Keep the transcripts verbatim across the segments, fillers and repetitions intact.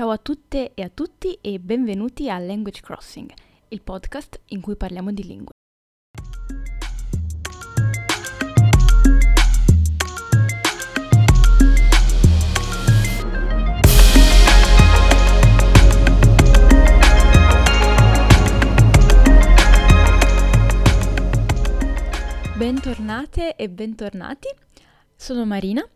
Ciao a tutte e a tutti e benvenuti a Language Crossing, il podcast in cui parliamo di lingue. Bentornate e bentornati, sono Marina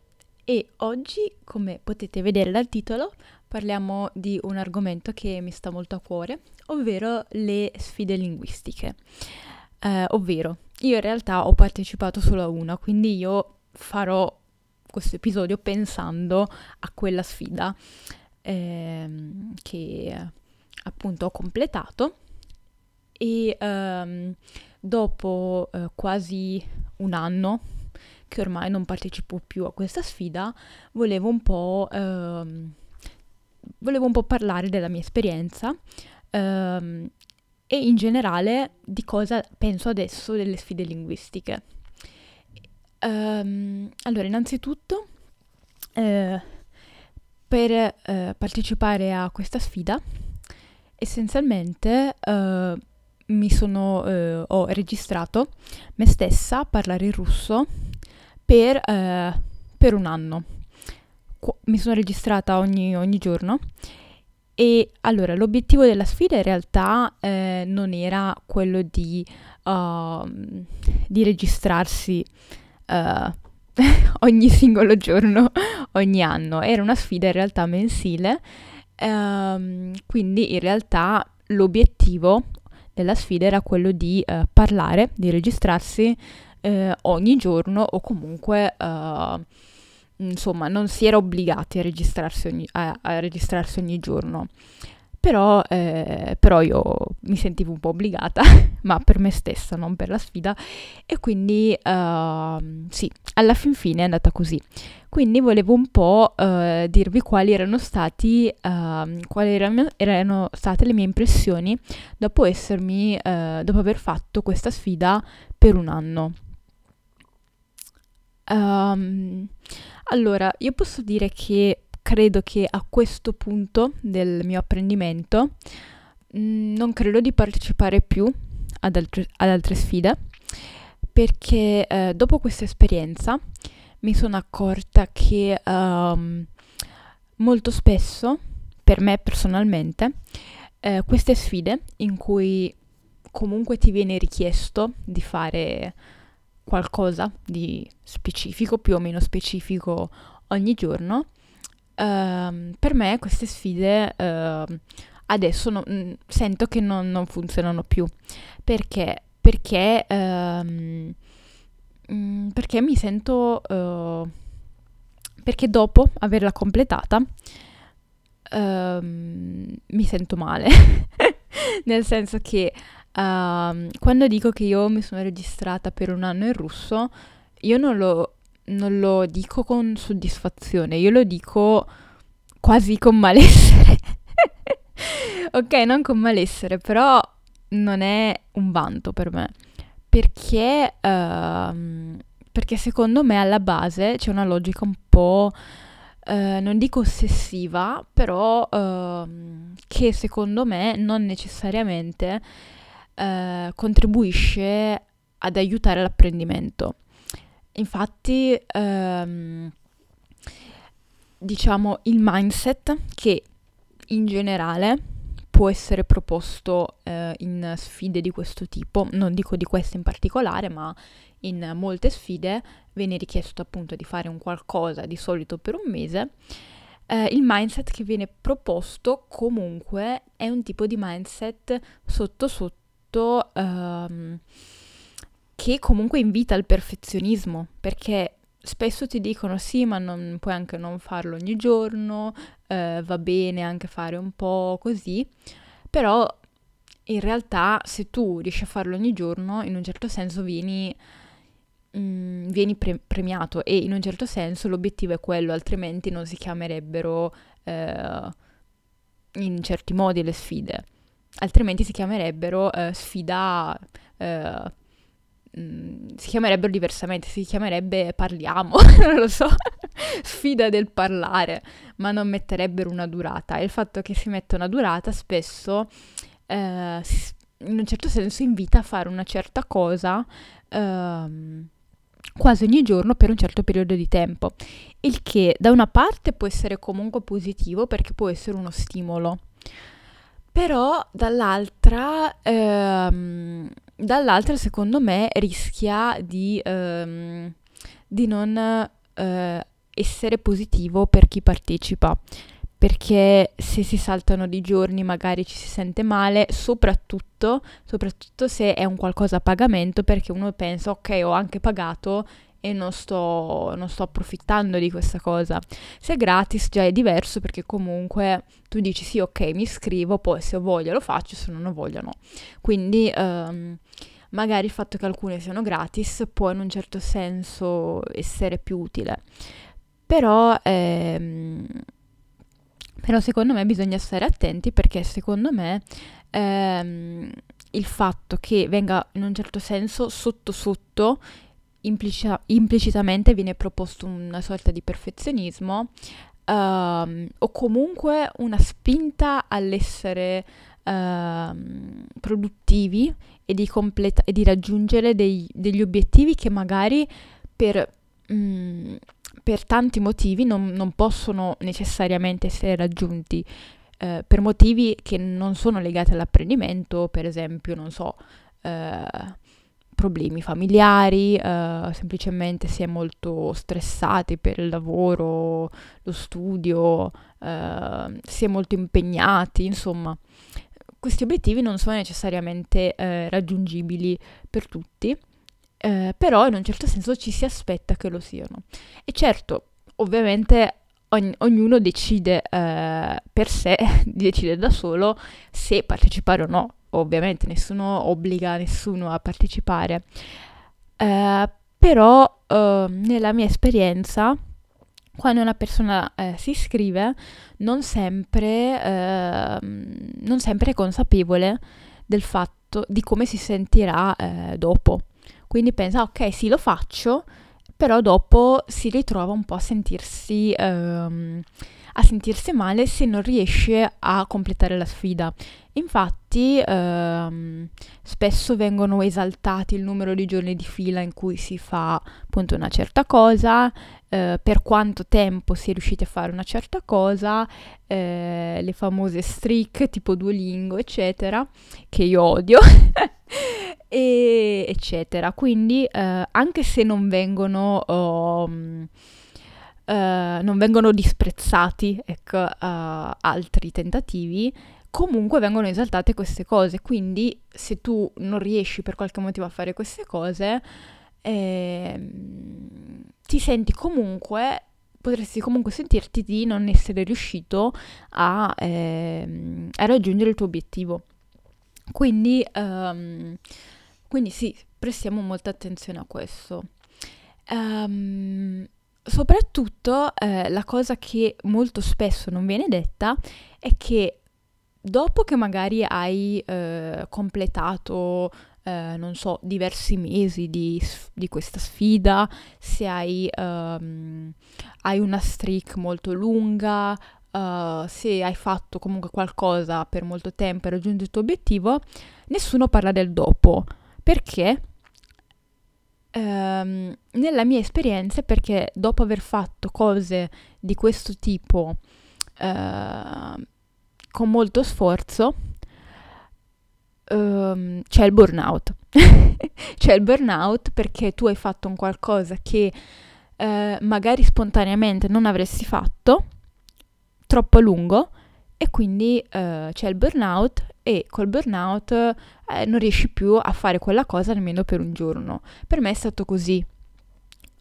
e oggi, come potete vedere dal titolo, parliamo di un argomento che mi sta molto a cuore, ovvero le sfide linguistiche. Eh, ovvero, io in realtà ho partecipato solo a una, quindi io farò questo episodio pensando a quella sfida ehm, che appunto ho completato e ehm, dopo eh, quasi un anno che ormai non partecipo più a questa sfida, volevo un po', ehm, volevo un po' parlare della mia esperienza ehm, e in generale di cosa penso adesso delle sfide linguistiche. Ehm, allora, innanzitutto, eh, per eh, partecipare a questa sfida, essenzialmente... Eh, Mi sono, eh, ho registrato me stessa a parlare il russo per, eh, per un anno. Qu- mi sono registrata ogni, ogni giorno e allora l'obiettivo della sfida in realtà eh, non era quello di, uh, di registrarsi uh, ogni singolo giorno, ogni anno. Era una sfida in realtà mensile, um, quindi in realtà l'obiettivo della sfida era quello di eh, parlare, di registrarsi eh, ogni giorno o comunque, eh, insomma, non si era obbligati a registrarsi ogni, a, a registrarsi ogni giorno. Però, eh, però io mi sentivo un po' obbligata, ma per me stessa, non per la sfida. E quindi, eh, sì, alla fin fine è andata così. Quindi volevo un po' eh, dirvi quali erano stati, eh, quali erano, erano state le mie impressioni dopo essermi, eh, dopo aver fatto questa sfida per un anno. Um, allora, io posso dire che credo che a questo punto del mio apprendimento mh, non credo di partecipare più ad altre, ad altre sfide, perché eh, dopo questa esperienza mi sono accorta che um, molto spesso, per me personalmente, eh, queste sfide in cui comunque ti viene richiesto di fare qualcosa di specifico, più o meno specifico ogni giorno, Uh, per me queste sfide uh, adesso no, mh, sento che non, non funzionano più perché perché, uh, mh, perché mi sento uh, perché dopo averla completata uh, mi sento male nel senso che uh, quando dico che io mi sono registrata per un anno in russo, io non lo Non lo dico con soddisfazione, io lo dico quasi con malessere. Ok, non con malessere, però non è un vanto per me. Perché, uh, perché secondo me alla base c'è una logica un po', uh, non dico ossessiva, però uh, che secondo me non necessariamente uh, contribuisce ad aiutare l'apprendimento. Infatti, ehm, diciamo, il mindset che in generale può essere proposto eh, in sfide di questo tipo, non dico di queste in particolare, ma in molte sfide viene richiesto appunto di fare un qualcosa di solito per un mese, eh, il mindset che viene proposto comunque è un tipo di mindset sotto sotto... Ehm, che comunque invita al perfezionismo, perché spesso ti dicono sì, ma non puoi anche non farlo ogni giorno, eh, va bene anche fare un po' così, però in realtà se tu riesci a farlo ogni giorno, in un certo senso vieni, mh, vieni pre- premiato e in un certo senso l'obiettivo è quello, altrimenti non si chiamerebbero eh, in certi modi le sfide, altrimenti si chiamerebbero eh, sfida... Eh, mh, si chiamerebbero diversamente, si chiamerebbe parliamo, non lo so, sfida del parlare, ma non metterebbero una durata. E il fatto che si metta una durata spesso eh, in un certo senso invita a fare una certa cosa ehm, quasi ogni giorno per un certo periodo di tempo, il che da una parte può essere comunque positivo perché può essere uno stimolo, però dall'altra, ehm, dall'altra secondo me rischia di, ehm, di non eh, essere positivo per chi partecipa, perché se si saltano dei giorni magari ci si sente male, soprattutto, soprattutto se è un qualcosa a pagamento, perché uno pensa ok, ho anche pagato e non sto, non sto approfittando di questa cosa. Se è gratis già è diverso, perché comunque tu dici sì ok, mi iscrivo, poi se ho voglia lo faccio, se non ho voglia no. Quindi ehm, magari il fatto che alcune siano gratis può in un certo senso essere più utile, però... Ehm, Però secondo me bisogna stare attenti, perché secondo me ehm, il fatto che venga in un certo senso sotto sotto implica- implicitamente viene proposto una sorta di perfezionismo ehm, o comunque una spinta all'essere ehm, produttivi e di, completa- e di raggiungere dei- degli obiettivi che magari per... Mh, per tanti motivi non, non possono necessariamente essere raggiunti, eh, per motivi che non sono legati all'apprendimento, per esempio, non so, eh, problemi familiari, eh, semplicemente si è molto stressati per il lavoro, lo studio, eh, si è molto impegnati, insomma. Questi obiettivi non sono necessariamente eh, raggiungibili per tutti. Eh, però in un certo senso ci si aspetta che lo siano. E certo, ovviamente ogn- ognuno decide eh, per sé, decide da solo se partecipare o no. Ovviamente nessuno obbliga nessuno a partecipare. Eh, però eh, nella mia esperienza, quando una persona eh, si iscrive, non sempre, eh, non sempre è consapevole del fatto di come si sentirà eh, dopo. Quindi pensa, ok, sì, lo faccio, però dopo si ritrova un po' a sentirsi, ehm, a sentirsi male se non riesce a completare la sfida. Infatti, ehm, spesso vengono esaltati il numero di giorni di fila in cui si fa appunto una certa cosa, eh, per quanto tempo si è riusciti a fare una certa cosa, eh, le famose streak tipo Duolingo, eccetera, che io odio. E eccetera. Quindi eh, anche se non vengono oh, eh, non vengono disprezzati, ecco, eh, altri tentativi, comunque vengono esaltate queste cose. Quindi se tu non riesci per qualche motivo a fare queste cose, eh, ti senti comunque, potresti comunque sentirti di non essere riuscito a, eh, a raggiungere il tuo obiettivo. Quindi um, Quindi sì, prestiamo molta attenzione a questo. Um, soprattutto eh, la cosa che molto spesso non viene detta è che dopo che magari hai eh, completato, eh, non so, diversi mesi di, di questa sfida, se hai, um, hai una streak molto lunga, Uh, se hai fatto comunque qualcosa per molto tempo e raggiunto il tuo obiettivo, nessuno parla del dopo, perché ehm, nella mia esperienza, perché dopo aver fatto cose di questo tipo eh, con molto sforzo ehm, c'è il burnout c'è il burnout perché tu hai fatto un qualcosa che eh, magari spontaneamente non avresti fatto, troppo a lungo, e quindi eh, c'è il burnout, e col burnout eh, non riesci più a fare quella cosa nemmeno per un giorno. Per me è stato così.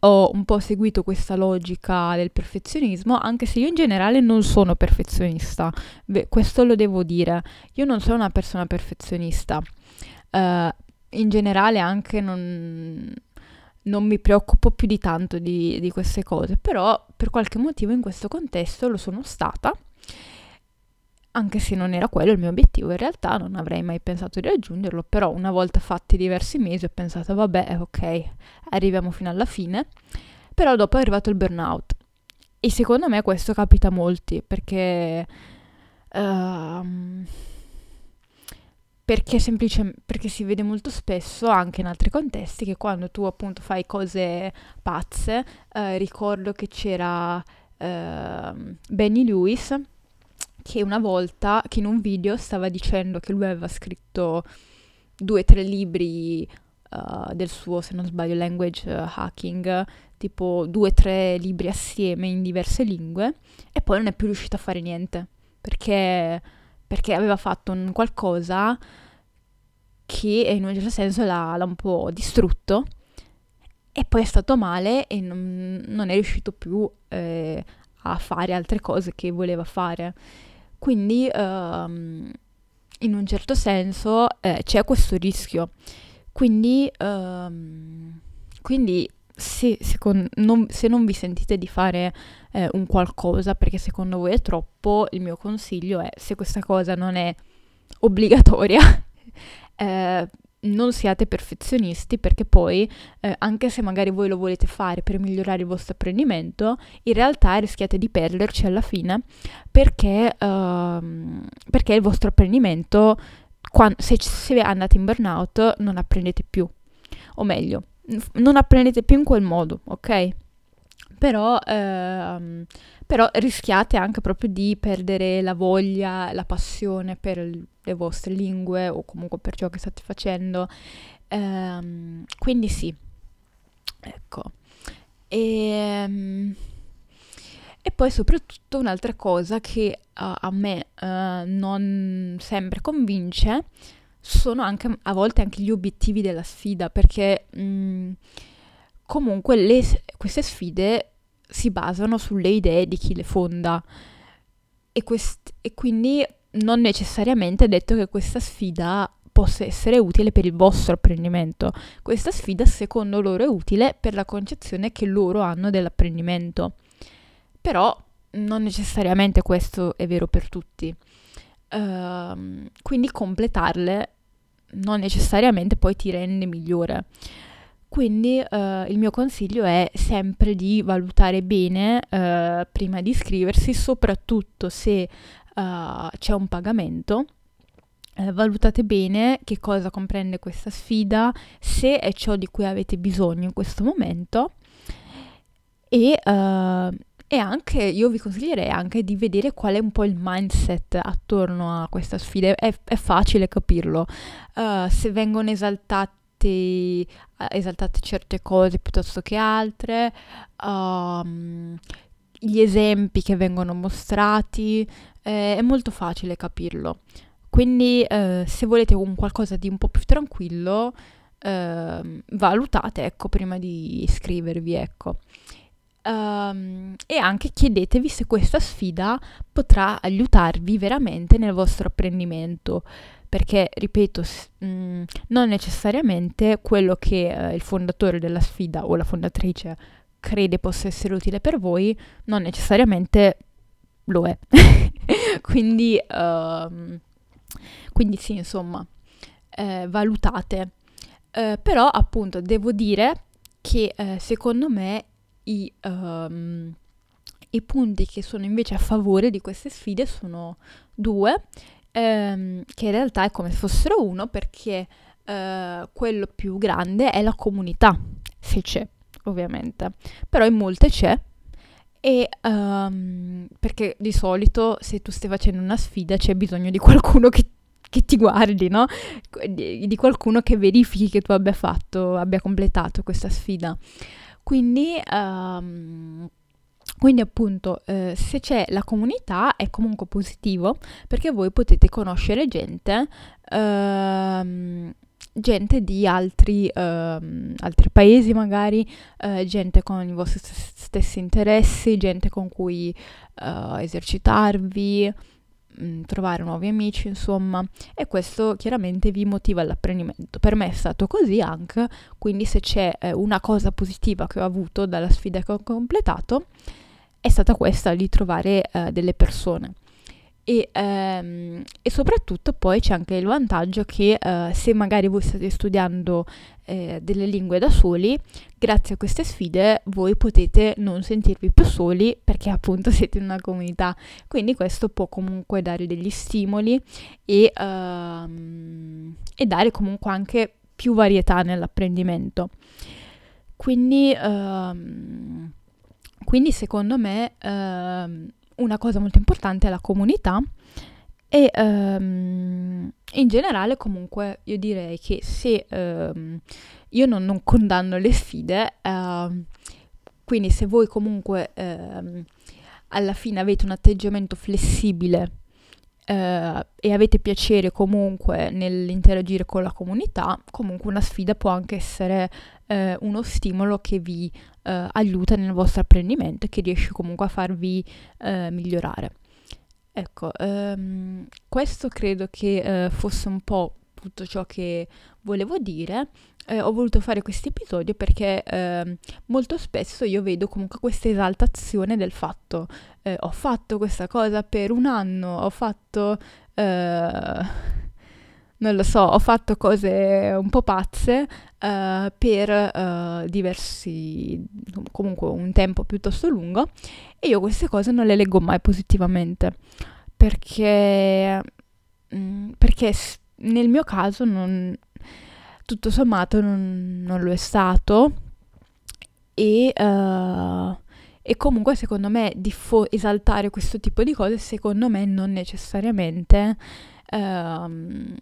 Ho un po' seguito questa logica del perfezionismo, anche se io in generale non sono perfezionista. Beh, questo lo devo dire. Io non sono una persona perfezionista. Uh, in generale anche non... Non mi preoccupo più di tanto di, di queste cose, però per qualche motivo in questo contesto lo sono stata, anche se non era quello il mio obiettivo, in realtà non avrei mai pensato di raggiungerlo, però una volta fatti diversi mesi ho pensato vabbè, ok, arriviamo fino alla fine, però dopo è arrivato il burnout. E secondo me questo capita a molti, perché uh, perché semplicemente perché si vede molto spesso anche in altri contesti che quando tu appunto fai cose pazze, uh, ricordo che c'era uh, Benny Lewis che una volta, che in un video stava dicendo che lui aveva scritto due o tre libri uh, del suo, se non sbaglio, language hacking, tipo due o tre libri assieme in diverse lingue, e poi non è più riuscito a fare niente, perché, perché aveva fatto un qualcosa che in un certo senso l'ha, l'ha un po' distrutto, e poi è stato male e non, non è riuscito più eh, a fare altre cose che voleva fare. Quindi ehm, in un certo senso eh, c'è questo rischio, quindi, ehm, quindi se, se, con, non, se non vi sentite di fare eh, un qualcosa perché secondo voi è troppo, il mio consiglio è, se questa cosa non è obbligatoria, eh, non siate perfezionisti, perché poi eh, anche se magari voi lo volete fare per migliorare il vostro apprendimento, in realtà rischiate di perderci alla fine, perché, uh, perché il vostro apprendimento, quando, se, se andate in burnout, non apprendete più, o meglio, non apprendete più in quel modo, ok? Però, ehm, però rischiate anche proprio di perdere la voglia, la passione per le vostre lingue o comunque per ciò che state facendo. Ehm, quindi sì, ecco. E, e poi soprattutto un'altra cosa che a, a me eh, non sempre convince sono anche a volte anche gli obiettivi della sfida, perché... Mh, Comunque le, queste sfide si basano sulle idee di chi le fonda e, quest, e quindi non necessariamente è detto che questa sfida possa essere utile per il vostro apprendimento. Questa sfida secondo loro è utile per la concezione che loro hanno dell'apprendimento, però non necessariamente questo è vero per tutti. Uh, quindi completarle non necessariamente poi ti rende migliore. Quindi eh, il mio consiglio è sempre di valutare bene eh, prima di iscriversi, soprattutto se eh, c'è un pagamento, eh, valutate bene che cosa comprende questa sfida, se è ciò di cui avete bisogno in questo momento, e, eh, e anche io vi consiglierei anche di vedere qual è un po' il mindset attorno a questa sfida, è, è facile capirlo, uh, se vengono esaltati esaltate certe cose piuttosto che altre, um, gli esempi che vengono mostrati, eh, è molto facile capirlo. Quindi eh, se volete un qualcosa di un po' più tranquillo, eh, valutate, ecco, prima di iscrivervi, ecco. Um, e anche chiedetevi se questa sfida potrà aiutarvi veramente nel vostro apprendimento, perché, ripeto, s- mh, non necessariamente quello che eh, il fondatore della sfida o la fondatrice crede possa essere utile per voi, non necessariamente lo è. Quindi, uh, quindi sì, insomma, eh, valutate. Eh, però, appunto, devo dire che eh, secondo me i... Um, I punti che sono invece a favore di queste sfide sono due, ehm, che in realtà è come se fossero uno, perché eh, quello più grande è la comunità, se c'è ovviamente, però in molte c'è, e ehm, perché di solito se tu stai facendo una sfida c'è bisogno di qualcuno che, che ti guardi, no? Di, di qualcuno che verifichi che tu abbia fatto, abbia completato questa sfida. Quindi... Ehm, Quindi appunto eh, se c'è la comunità è comunque positivo, perché voi potete conoscere gente, ehm, gente di altri, ehm, altri paesi magari, eh, gente con i vostri stessi interessi, gente con cui eh, esercitarvi, mh, trovare nuovi amici, insomma, e questo chiaramente vi motiva all'apprendimento. Per me è stato così anche, quindi se c'è eh, una cosa positiva che ho avuto dalla sfida che ho completato, è stata questa, di trovare uh, delle persone. E, ehm, e soprattutto poi c'è anche il vantaggio che eh, se magari voi state studiando eh, delle lingue da soli, grazie a queste sfide voi potete non sentirvi più soli, perché appunto siete in una comunità, quindi questo può comunque dare degli stimoli e, ehm, e dare comunque anche più varietà nell'apprendimento, quindi, ehm, quindi secondo me ehm, una cosa molto importante è la comunità e um, in generale comunque io direi che se um, io non, non condanno le sfide, uh, quindi se voi comunque uh, alla fine avete un atteggiamento flessibile uh, e avete piacere comunque nell'interagire con la comunità, comunque una sfida può anche essere uh, uno stimolo che vi Uh, aiuta nel vostro apprendimento e che riesce comunque a farvi uh, migliorare. Ecco, um, questo credo che uh, fosse un po' tutto ciò che volevo dire. Eh, ho voluto fare questo episodio perché uh, molto spesso io vedo comunque questa esaltazione del fatto eh, ho fatto questa cosa per un anno, ho fatto... Uh, non lo so, ho fatto cose un po' pazze uh, per uh, diversi, comunque un tempo piuttosto lungo, e io queste cose non le leggo mai positivamente, perché, mh, perché nel mio caso non, tutto sommato non, non lo è stato, e, uh, e comunque secondo me diffo- esaltare questo tipo di cose secondo me non necessariamente... Uh,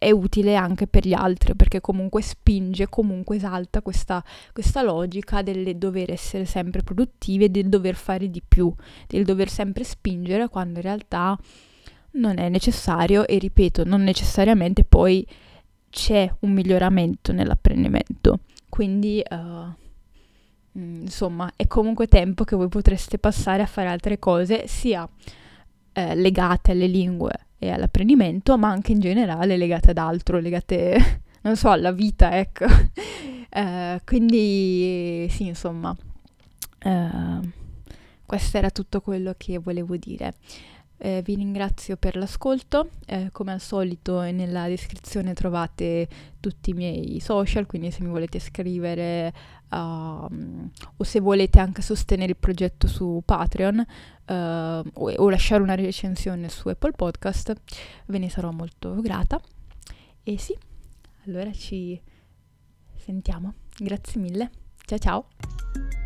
è utile anche per gli altri, perché comunque spinge, comunque esalta questa, questa logica del dover essere sempre produttivi e del dover fare di più, del dover sempre spingere, quando in realtà non è necessario, e ripeto, non necessariamente poi c'è un miglioramento nell'apprendimento. Quindi uh, insomma è comunque tempo che voi potreste passare a fare altre cose, sia eh, legate alle lingue e all'apprendimento, ma anche in generale legate ad altro, legate, non so, alla vita, ecco. Uh, quindi sì, insomma, uh, questo era tutto quello che volevo dire. Uh, vi ringrazio per l'ascolto, uh, come al solito nella descrizione trovate tutti i miei social, quindi se mi volete scrivere uh, o se volete anche sostenere il progetto su Patreon, Uh, o lasciare una recensione su Apple Podcast, ve ne sarò molto grata. E sì, allora ci sentiamo. Grazie mille. Ciao ciao.